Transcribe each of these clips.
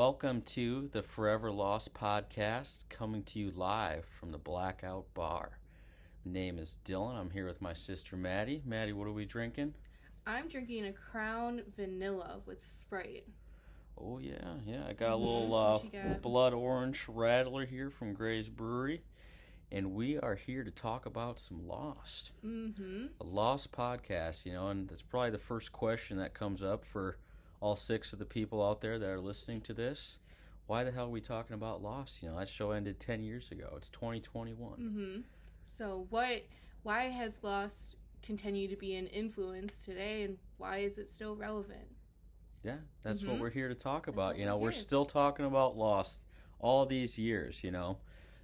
Welcome to the Forever Lost podcast, coming to you live from the Blackout Bar. My name is Dylan. I'm here with my sister, Maddie. Maddie, what are we drinking? I'm drinking a Crown Vanilla with Sprite. Oh, yeah. I got a little blood orange rattler here from Gray's Brewery, and we are here to talk about some Lost. Mm-hmm. A Lost podcast, you know, and that's probably the first question that comes up for all six of the people out there that are listening to this. Why the hell are we talking about Lost? You know, that show ended 10 years ago. It's 2021. Mm-hmm. So why has Lost continued to be an influence today, and why is it still relevant? Yeah, that's what we're here to talk about. You know, we're still talking about Lost all these years, you know.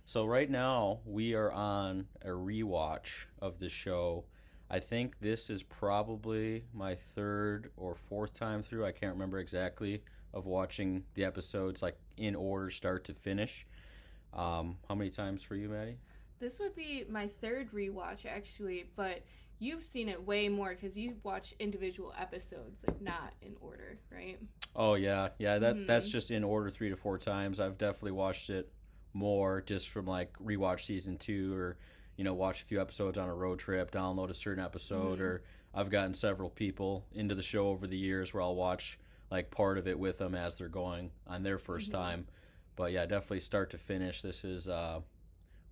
So right now, we are on a rewatch of the show. I think this is probably my third or fourth time through. I can't remember exactly, of watching the episodes, like, in order, start to finish. How many times for you, Maddie? This would be my third rewatch, actually, but you've seen it way more because you watch individual episodes, like, not in order, right? Oh, yeah. Yeah, that's just in order 3 to 4 times. I've definitely watched it more just from, like, rewatch season 2 or, you know, watch a few episodes on a road trip, download a certain episode, or I've gotten several people into the show over the years where I'll watch, like, part of it with them as they're going on their first time. But, yeah, definitely start to finish. This is, I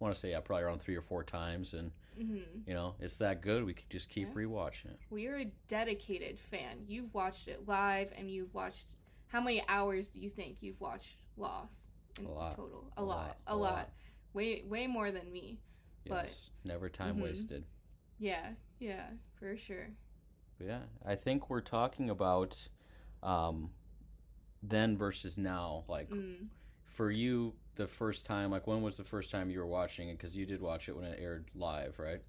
want to say, yeah, probably around 3 or 4 times, and, you know, it's that good. We could just keep rewatching it. Well, you're a dedicated fan. You've watched it live, and you've watched, how many hours do you think you've watched Lost in total? A lot. Way more than me. Yes, but never time wasted. Yeah, for sure. Yeah, I think we're talking about then versus now. Like, for you, the first time, like, when was the first time you were watching it? Because you did watch it when it aired live, right?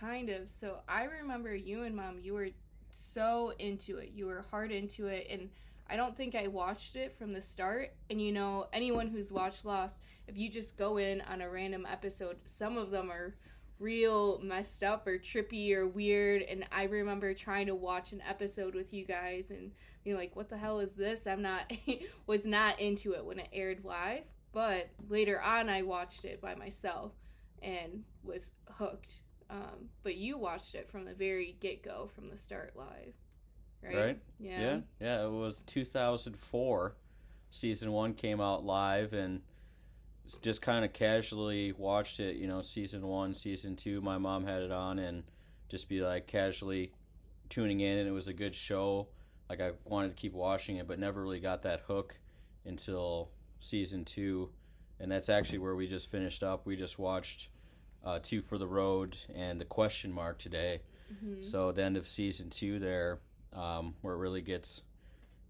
Kind of. So I remember you and Mom, you were so into it. You were hard into it, and I don't think I watched it from the start. And, you know, anyone who's watched Lost, if you just go in on a random episode, some of them are real messed up or trippy or weird. And I remember trying to watch an episode with you guys and being like, what the hell is this? Was not into it when it aired live. But later on, I watched it by myself and was hooked. But you watched it from the very get-go, from the start live. Right? Yeah, it was 2004. Season 1 came out live, and just kind of casually watched it, you know, season 1, season 2, my mom had it on, and just be, like, casually tuning in, and it was a good show. Like, I wanted to keep watching it, but never really got that hook until season 2, and that's actually where we just finished up. We just watched 2 for the Road and the Question Mark today. So the end of season 2 there, where it really gets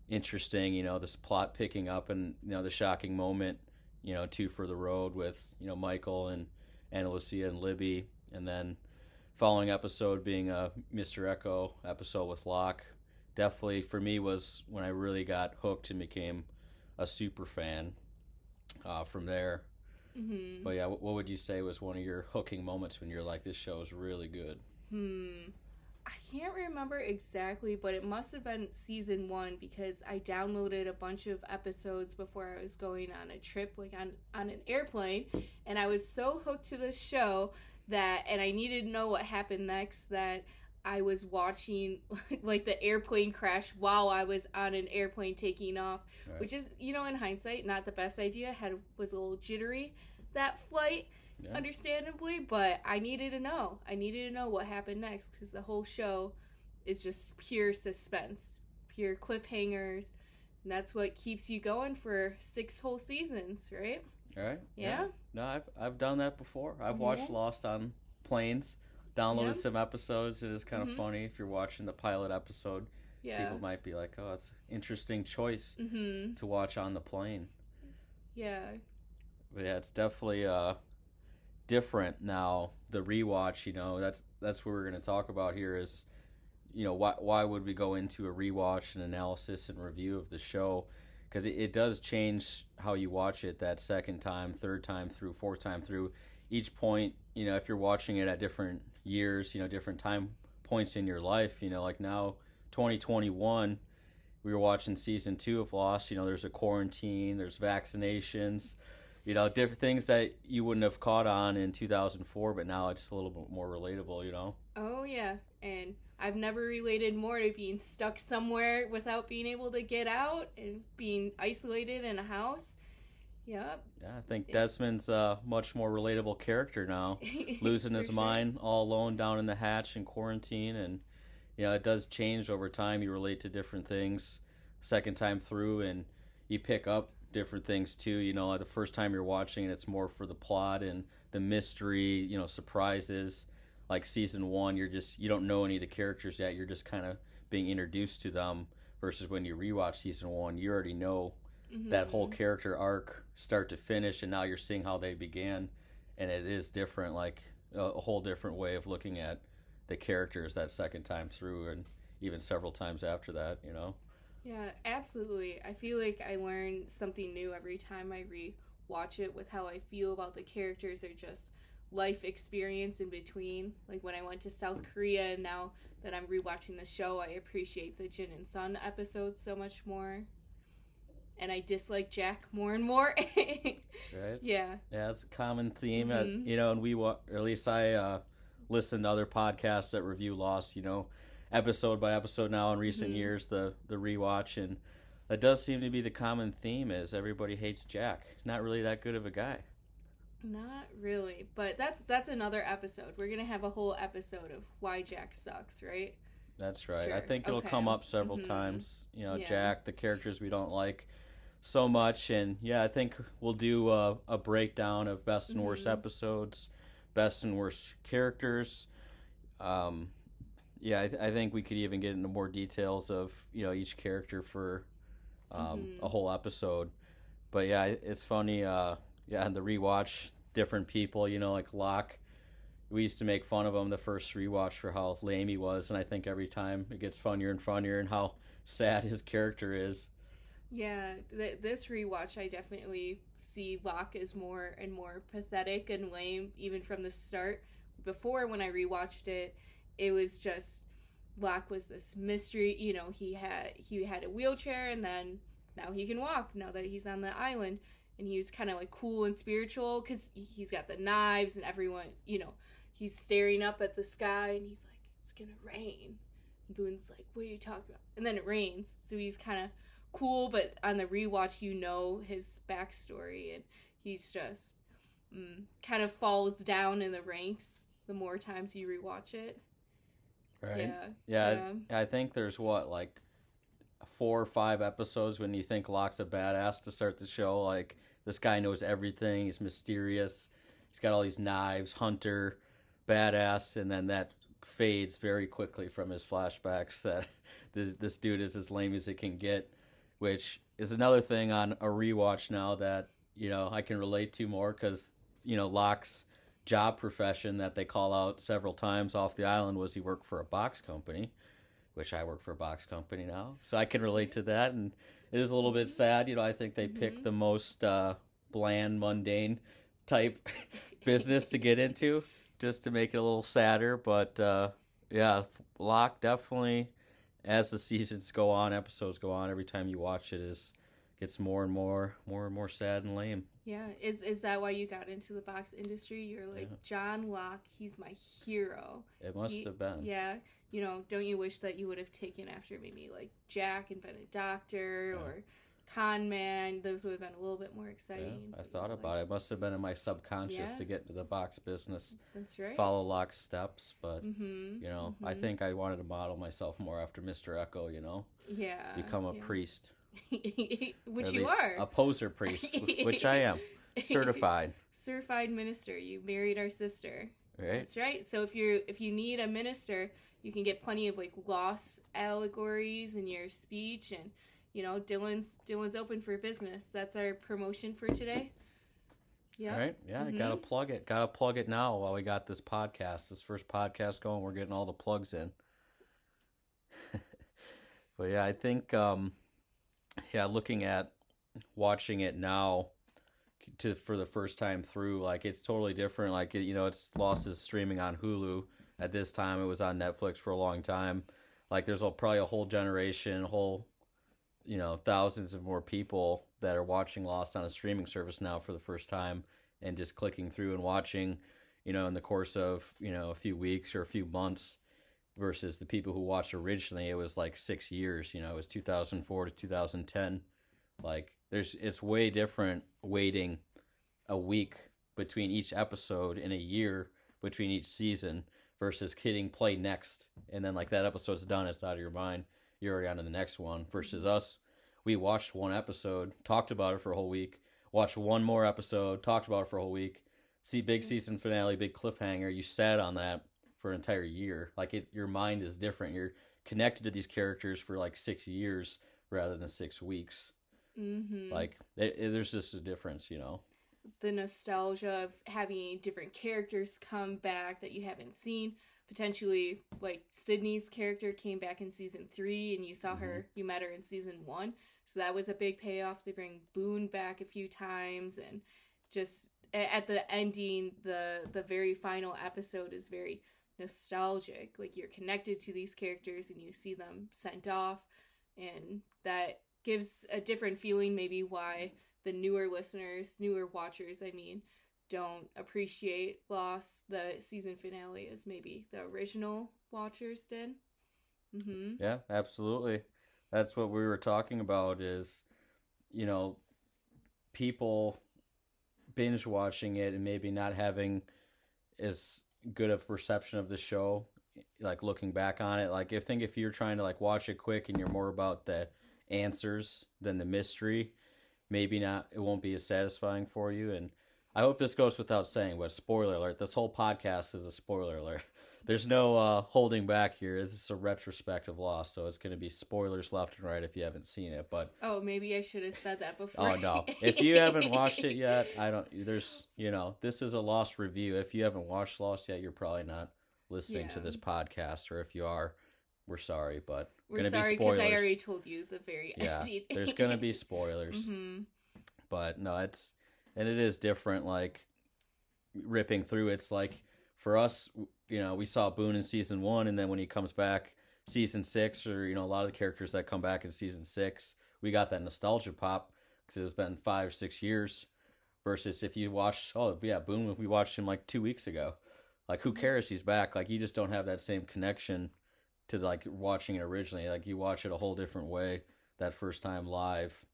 interesting, you know, this plot picking up, and, you know, the shocking moment, you know, 2 for the Road with, you know, Michael and Anna Lucia and Libby, and then following episode being a Mr. Echo episode with Locke. Definitely for me was when I really got hooked and became a super fan from there. But yeah, what would you say was one of your hooking moments when you're like, this show is really good? I can't remember exactly, but it must have been season 1 because I downloaded a bunch of episodes before I was going on a trip, like on an airplane, and I was so hooked to this show that, and I needed to know what happened next, that I was watching, like, the airplane crash while I was on an airplane taking off, which is, you know, in hindsight, not the best idea. Was a little jittery, that flight. Yeah. Understandably, but I needed to know what happened next, because the whole show is just pure suspense, pure cliffhangers, and that's what keeps you going for 6 whole seasons, right? All right. Yeah. No, I've done that before. I've watched Lost on planes, downloaded some episodes. It is kind of funny if you're watching the pilot episode. Yeah. People might be like, "Oh, it's an interesting choice to watch on the plane." Yeah. But yeah, it's definitely different now, the rewatch. You know, that's what we're going to talk about here, is, you know, why would we go into a rewatch and analysis and review of the show, because it does change how you watch it that second time, third time through, fourth time through. Each point, you know, if you're watching it at different years, you know, different time points in your life, you know, like now 2021, we were watching season 2 of Lost, you know, there's a quarantine, there's vaccinations, you know, different things that you wouldn't have caught on in 2004, but now it's a little bit more relatable, you know? Oh, yeah. And I've never related more to being stuck somewhere without being able to get out and being isolated in a house. Yep. Yeah, I think Desmond's a much more relatable character now, losing his mind all alone down in the hatch in quarantine. And, you know, it does change over time. You relate to different things second time through, and you pick up different things too. You know, the first time you're watching it, it's more for the plot and the mystery, you know, surprises. Like season 1, you don't know any of the characters yet. You're just kind of being introduced to them, versus when you rewatch season 1, you already know that whole character arc start to finish, and now you're seeing how they began, and it is different, like a whole different way of looking at the characters that second time through, and even several times after that, you know? Yeah, absolutely. I feel like I learn something new every time I re-watch it, with how I feel about the characters, or just life experience in between. Like when I went to South Korea, and now that I'm rewatching the show, I appreciate the Jin and Sun episodes so much more. And I dislike Jack more and more. Right? Yeah. Yeah, it's a common theme. You know, and I listen to other podcasts that review Lost, you know, episode by episode now in recent years, the rewatch. And that does seem to be the common theme, is everybody hates Jack. He's not really that good of a guy. Not really. But that's another episode. We're going to have a whole episode of why Jack sucks, right? That's right. Sure. I think it'll come up several times. You know, yeah. Jack, the characters we don't like so much. And yeah, I think we'll do a breakdown of best and worst episodes, best and worst characters. I think we could even get into more details of, you know, each character for a whole episode. But yeah, it's funny. And the rewatch, different people, you know, like Locke, we used to make fun of him the first rewatch for how lame he was. And I think every time it gets funnier and funnier, and how sad his character is. Yeah, this rewatch, I definitely see Locke as more and more pathetic and lame, even from the start. Before, when I rewatched it, it was just, Locke was this mystery, you know, he had a wheelchair, and then now he can walk, now that he's on the island, and he was kind of like cool and spiritual, because he's got the knives, and everyone, you know, he's staring up at the sky, and he's like, it's gonna rain. And Boone's like, what are you talking about? And then it rains, so he's kind of cool, but on the rewatch, you know his backstory, and he's just kind of falls down in the ranks the more times you rewatch it. Right. Yeah. I think there's like 4 or 5 episodes when you think Locke's a badass to start the show. Like, this guy knows everything. He's mysterious. He's got all these knives, hunter, badass, and then that fades very quickly from his flashbacks that this dude is as lame as it can get, which is another thing on a rewatch now that, you know, I can relate to more, because, you know, Locke's job profession that they call out several times off the island was he worked for a box company, which I work for a box company now, so I can relate to that. And it is a little bit sad, you know. I think they pick the most bland, mundane type business to get into, just to make it a little sadder. But Locke, definitely, as the seasons go on, episodes go on, every time you watch it gets more and more sad and lame. Yeah, is that why you got into the box industry? You're like, John Locke, he's my hero. It must have been. Yeah, you know, don't you wish that you would have taken after maybe like Jack and been a doctor or con man? Those would have been a little bit more exciting. Yeah, I thought about it. It must have been in my subconscious to get into the box business. That's right. Follow Locke's steps, but you know, I think I wanted to model myself more after Mr. Echo. You know, become a priest. Which you are. A poser priest, which I am. Certified minister. You married our sister. Right. That's right. So if you need a minister, you can get plenty of like Lost allegories in your speech, and you know, Dylan's open for business. That's our promotion for today. Yeah. All right. Yeah, gotta plug it. Gotta plug it now while we got this podcast. This first podcast going, we're getting all the plugs in. But yeah, I think looking at watching it now for the first time through, like, it's totally different. Like, you know, it's Lost is streaming on Hulu at this time. It was on Netflix for a long time. Like, there's probably a whole generation, whole you know, thousands of more people that are watching Lost on a streaming service now for the first time and just clicking through and watching, you know, in the course of, you know, a few weeks or a few months versus the people who watched originally. It was like 6 years, you know, it was 2004 to 2010. Like it's way different waiting a week between each episode and a year between each season versus hitting play next. And then like that episode's done, it's out of your mind. You're already on to the next one versus us. We watched one episode, talked about it for a whole week, watched one more episode, talked about it for a whole week. See, big season finale, big cliffhanger. You sat on that for an entire year. Like it, your mind is different. You're connected to these characters for like 6 years rather than 6 weeks. Mm-hmm. Like there's just a difference, you know. The nostalgia of having different characters come back that you haven't seen. Potentially, like, Sydney's character came back in season 3, and you saw mm-hmm. her, you met her in season 1, so that was a big payoff. They bring Boone back a few times, and just at the ending, the very final episode is very nostalgic. Like, you're connected to these characters, and you see them sent off, and that gives a different feeling, maybe why the newer listeners, newer watchers, I mean, don't appreciate Lost the season finale as maybe the original watchers did. Mm-hmm. Yeah, absolutely. That's what we were talking about is, you know, people binge watching it and maybe not having as good of a perception of the show, like looking back on it. Like if you're trying to like watch it quick and you're more about the answers than the mystery, maybe not, it won't be as satisfying for you. And I hope this goes without saying, but spoiler alert, this whole podcast is a spoiler alert. There's no holding back here. This is a retrospective Lost, so it's going to be spoilers left and right if you haven't seen it. But oh, maybe I should have said that before. Oh, no. If you haven't watched it yet, you know, this is a Lost review. If you haven't watched Lost yet, you're probably not listening to this podcast, or if you are, we're sorry, but we're gonna sorry because I already told you the very ending. There's going to be spoilers. Mm-hmm. But no, it's... And it is different, like, ripping through. It's like, for us, you know, we saw Boone in season 1, and then when he comes back season 6, or, you know, a lot of the characters that come back in season 6, we got that nostalgia pop, because it's been 5, 6 years, versus if you watch, oh, yeah, Boone, we watched him, like, 2 weeks ago. Like, who cares? He's back. Like, you just don't have that same connection to, like, watching it originally. Like, you watch it a whole different way that first time live.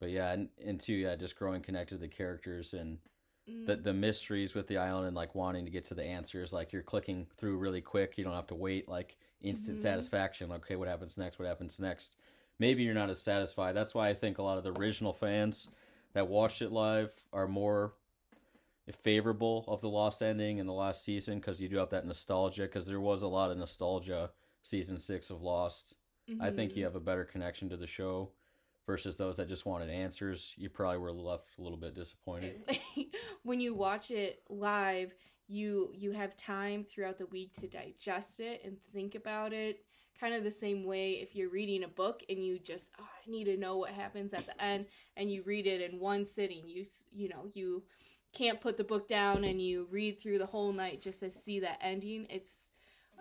But yeah, and two, yeah, just growing connected to the characters and the mysteries with the island and like wanting to get to the answers. Like you're clicking through really quick. You don't have to wait, like instant satisfaction. Like, okay, what happens next? What happens next? Maybe you're not as satisfied. That's why I think a lot of the original fans that watched it live are more favorable of the Lost ending in the last season because you do have that nostalgia because there was a lot of nostalgia season 6 of Lost. Mm-hmm. I think you have a better connection to the show. Versus those that just wanted answers, you probably were left a little bit disappointed. When you watch it live, you have time throughout the week to digest it and think about it. Kind of the same way if you're reading a book and you just, oh, I need to know what happens at the end, and you read it in one sitting. You know, you can't put the book down and you read through the whole night just to see that ending. It's,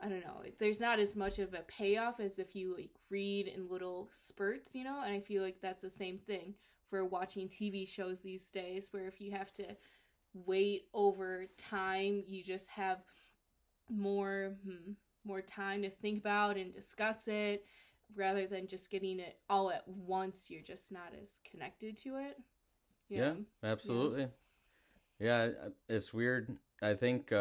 I don't know, there's not as much of a payoff as if you like read in little spurts, you know, and I feel like that's the same thing for watching TV shows these days, where if you have to wait over time, you just have more time to think about and discuss it, rather than just getting it all at once. You're just not as connected to it. Yeah, absolutely. Yeah, it's weird. I think,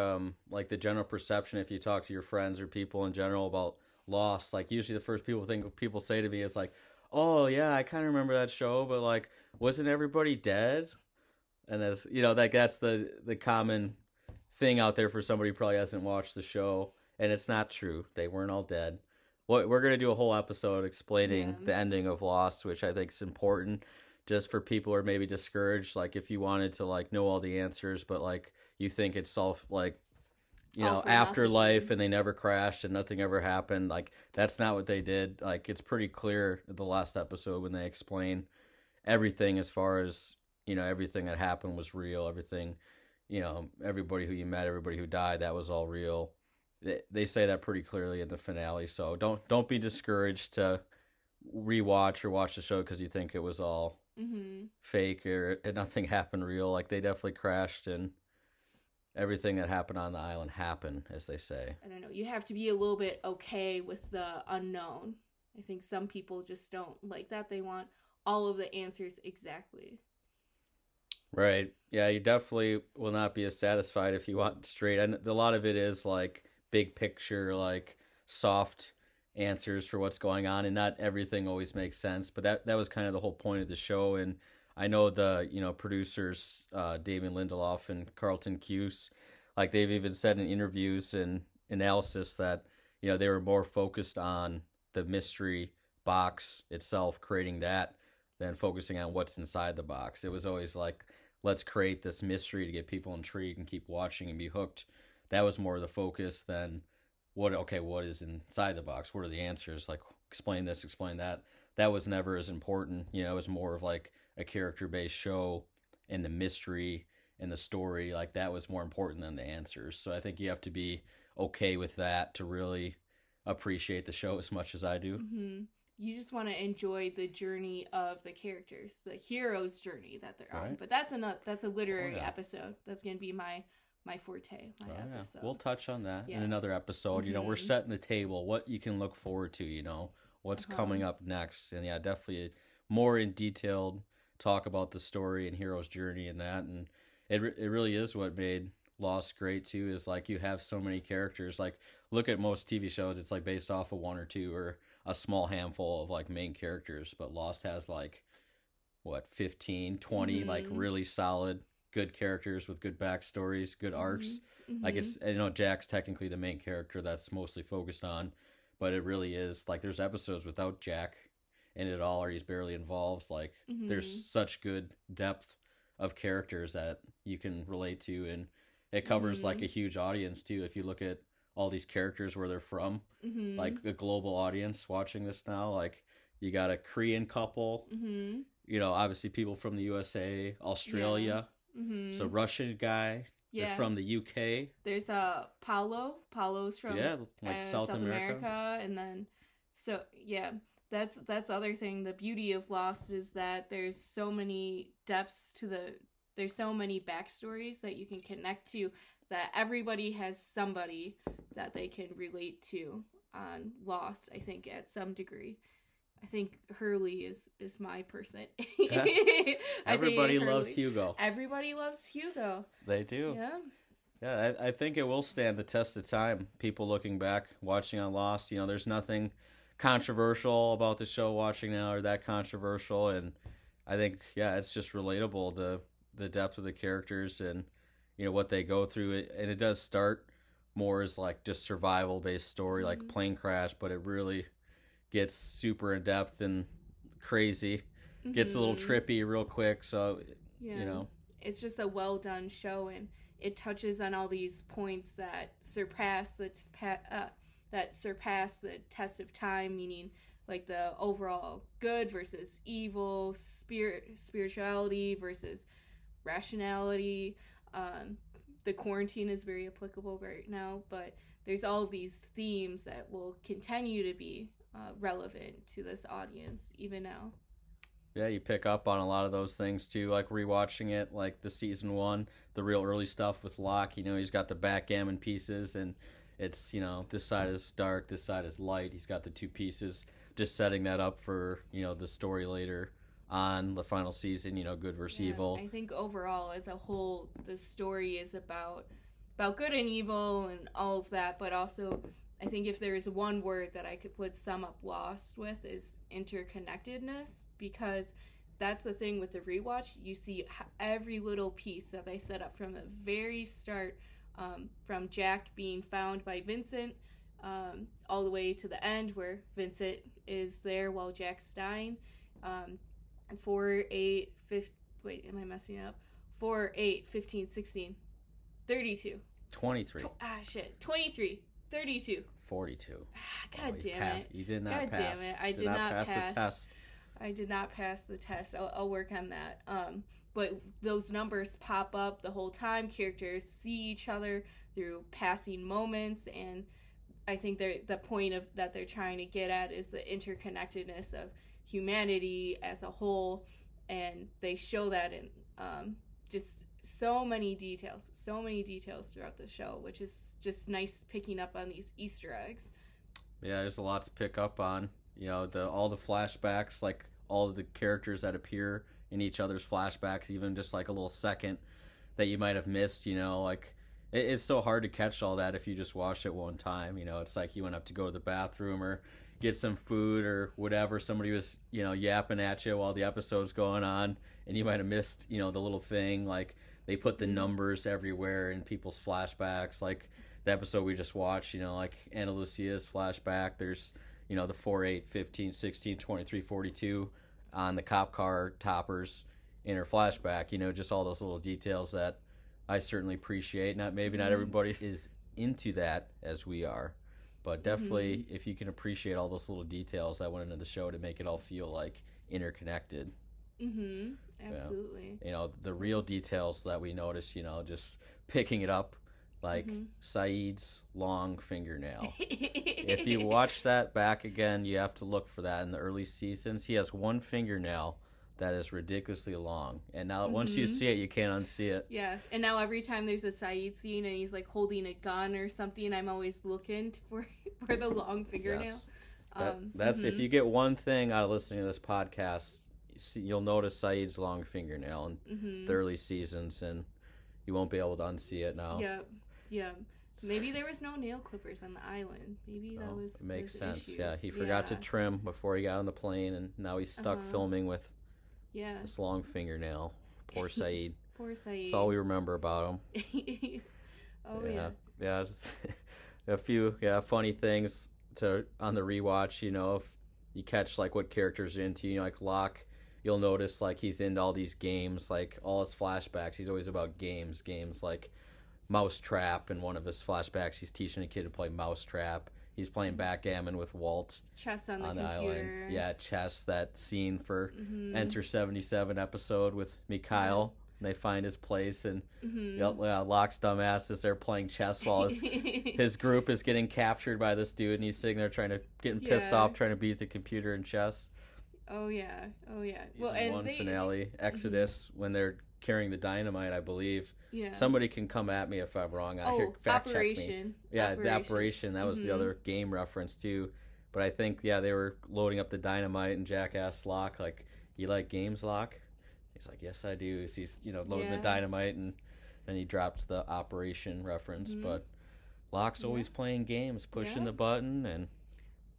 like, the general perception, if you talk to your friends or people in general about Lost, like, usually the first people say to me is, like, oh, yeah, I kind of remember that show, but, like, wasn't everybody dead? And, that's, you know, like, that's the common thing out there for somebody who probably hasn't watched the show, and it's not true. They weren't all dead. We're going to do a whole episode explaining the ending of Lost, which I think is important just for people who are maybe discouraged, like, if you wanted to, like, know all the answers, but, like, you think it's all, like, you know, afterlife and they never crashed and nothing ever happened. Like, that's not what they did. Like, it's pretty clear in the last episode when they explain everything as far as, you know, everything that happened was real. Everything, you know, everybody who you met, everybody who died, that was all real. They say that pretty clearly in the finale. So don't be discouraged to rewatch or watch the show because you think it was all fake or nothing happened real. Like, they definitely crashed, and everything that happened on the island happened, as they say. I don't know. You have to be a little bit okay with the unknown. I think some people just don't like that. They want all of the answers exactly. Right. Yeah, you definitely will not be as satisfied if you want straight. And a lot of it is, like, big picture, like, soft answers for what's going on, and not everything always makes sense, but that was kind of the whole point of the show. And I know the, you know, producers, Damon Lindelof and Carlton Cuse, like, they've even said in interviews and analysis that, you know, they were more focused on the mystery box itself, creating that, than focusing on what's inside the box. It was always like, let's create this mystery to get people intrigued and keep watching and be hooked. That was more the focus than what is inside the box? What are the answers? Like, explain this, explain that. That was never as important. You know, it was more of like a character-based show, and the mystery and the story, like, that was more important than the answers. So I think you have to be okay with that to really appreciate the show as much as I do. Mm-hmm. You just want to enjoy the journey of the characters, the hero's journey that they're on. But that's a literary episode. That's going to be my forte, episode. We'll touch on that in another episode. You know, we're setting the table, what you can look forward to, you know, what's coming up next. And yeah, definitely more in detailed talk about the story and hero's journey and that. And it really is what made Lost great too, is like, you have so many characters. Like, look at most TV shows, it's like based off of one or two or a small handful of like main characters, but Lost has like, what, 15, 20 like really solid good characters with good backstories, good arcs. Like, it's, you know, Jack's technically the main character that's mostly focused on, but it really is like, there's episodes without Jack in it all, or he's barely involved. Like, there's such good depth of characters that you can relate to, and it covers like a huge audience too. If you look at all these characters, where they're from, like a global audience watching this now, like, you got a Korean couple, you know, obviously people from the USA, Australia. So Russian guy, they're from the UK. There's Paulo's from South America. And then, so yeah, that's the other thing. The beauty of Lost is that there's so many depths to there's so many backstories that you can connect to, that everybody has somebody that they can relate to on Lost, I think, at some degree. I think Hurley is my person. Everybody loves Hugo. Everybody loves Hugo. They do. Yeah. Yeah, I think it will stand the test of time. People looking back, watching on Lost, you know, there's nothing controversial about the show watching now, or that controversial. And I think, yeah, it's just relatable, the depth of the characters and, you know, what they go through. And it does start more as like just survival-based story, like plane crash, but it really gets super in depth and crazy, gets a little trippy real quick. So, you know, it's just a well done show, and it touches on all these points that surpass the test of time. Meaning, like, the overall good versus evil, spirituality versus rationality. The quarantine is very applicable right now, but there's all these themes that will continue to be relevant to this audience even now. Yeah, you pick up on a lot of those things too, like rewatching it, like the season one, the real early stuff with Locke. You know, he's got the backgammon pieces, and it's, you know, this side is dark, this side is light. He's got the two pieces, just setting that up for, you know, the story later on the final season, you know, good versus evil. I think overall as a whole, the story is about good and evil and all of that, but also I think if there is one word that I would sum up Lost with, is interconnectedness, because that's the thing with the rewatch. You see every little piece that they set up from the very start, from Jack being found by Vincent, all the way to the end where Vincent is there while Jack's dying. 4, 8, 15, 16, 32. 23. 32. 42. God damn it. You did not pass. God damn it. I did not pass the test. I did not pass the test. I'll work on that. But those numbers pop up the whole time. Characters see each other through passing moments, and I think the point of that they're trying to get at is the interconnectedness of humanity as a whole, and they show that in just so many details throughout the show, which is just nice picking up on these Easter eggs. Yeah, there's a lot to pick up on. You know, all the flashbacks, like all the characters that appear in each other's flashbacks, even just like a little second that you might have missed, you know, like it's so hard to catch all that if you just watch it one time. You know, it's like you went up to go to the bathroom or get some food or whatever. Somebody was, you know, yapping at you while the episode's going on, and you might have missed, you know, the little thing. Like they put the numbers everywhere in people's flashbacks. Like the episode we just watched, you know, like Anna Lucia's flashback, there's, you know, the 4, 8, 15, 16, 23, 42 on the cop car toppers in her flashback. You know, just all those little details that I certainly appreciate. Not everybody is into that as we are, but definitely if you can appreciate all those little details that went into the show to make it all feel like interconnected. Mm-hmm. Absolutely. Yeah. You know, the real details that we notice, you know, just picking it up, like Saeed's long fingernail. If you watch that back again, you have to look for that in the early seasons. He has one fingernail that is ridiculously long. And now once you see it, you can't unsee it. Yeah. And now every time there's a Saeed scene and he's like holding a gun or something, I'm always looking for the long fingernail. Yes. That's if you get one thing out of listening to this podcast, you'll notice Saeed's long fingernail in the early seasons, and you won't be able to unsee it now. Yep. Yeah. Maybe there was no nail clippers on the island. Maybe that was makes sense. Issue. Yeah. He forgot to trim before he got on the plane, and now he's stuck filming with this long fingernail. Poor Saeed. That's all we remember about him. Yeah. A few funny things on the rewatch. You know, if you catch like what characters are into, you know, like Locke, you'll notice like he's into all these games. Like all his flashbacks, he's always about games like Mousetrap. In one of his flashbacks, he's teaching a kid to play Mousetrap. He's playing backgammon with Walt. Chess on the computer. Island. Yeah, chess. That scene for Enter 77 episode with Mikhail. Yeah. And they find his place, and Locke's dumbass is there playing chess while his group is getting captured by this dude, and he's sitting there getting pissed off, trying to beat the computer in chess. Oh yeah. Finale, Exodus, when they're carrying the dynamite, I believe. Yeah. Somebody can come at me if I'm wrong. Fact check me. Yeah, the Operation. That was the other game reference too. But I think they were loading up the dynamite, and Jack asked Locke, like, "You like games, Locke?" He's like, "Yes, I do." So he's loading the dynamite, and then he drops the Operation reference. But Locke's always playing games, pushing the button, and.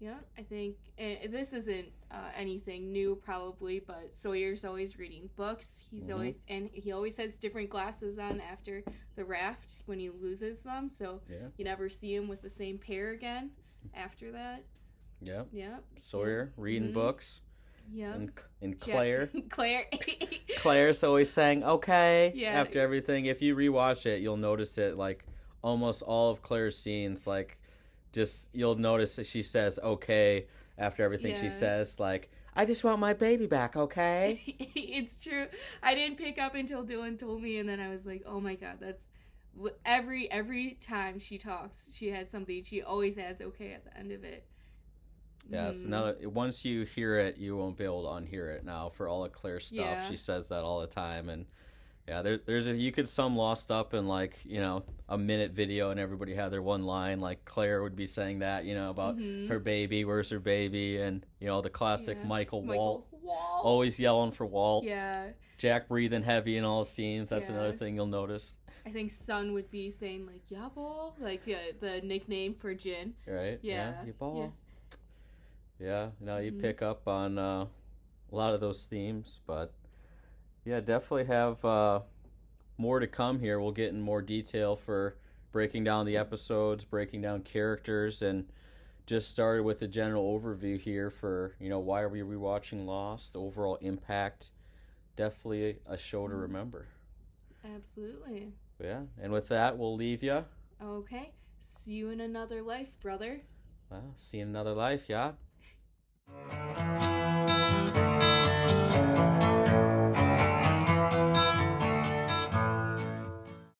Yeah, I think this isn't anything new, probably, but Sawyer's always reading books. He's always has different glasses on after the raft when he loses them, so you never see him with the same pair again after that. Yeah. Yeah. Sawyer reading books. Yeah. And Claire. Yeah. Claire's always saying okay after everything. If you rewatch it, you'll notice it like almost all of Claire's scenes, like. Just you'll notice that she says okay after everything she says, like, "I just want my baby back, okay?" It's true. I didn't pick up until Dylan told me, and then I was like, "Oh my god, that's every time she talks, she has something. She always adds okay at the end of it." Yeah, so now once you hear it, you won't be able to unhear it now for all of Claire's stuff. Yeah. She says that all the time, and yeah, you could sum Lost up in like, you know, a minute video, and everybody had their one line. Like Claire would be saying that, you know, about her baby, where's her baby, and you know the classic Michael Walt, always yelling for Walt. Yeah. Jack breathing heavy in all scenes. That's another thing you'll notice. I think Sun would be saying like Yabol, like the nickname for Jin. Right. Yeah. Yabol. Yeah. Now you pick up on a lot of those themes, but. Yeah, definitely have more to come here. We'll get in more detail for breaking down the episodes, breaking down characters, and just started with a general overview here for, you know, why are we rewatching Lost, the overall impact. Definitely a show to remember. Absolutely. Yeah, and with that, we'll leave you. Okay. See you in another life, brother. Well, see you in another life, yeah.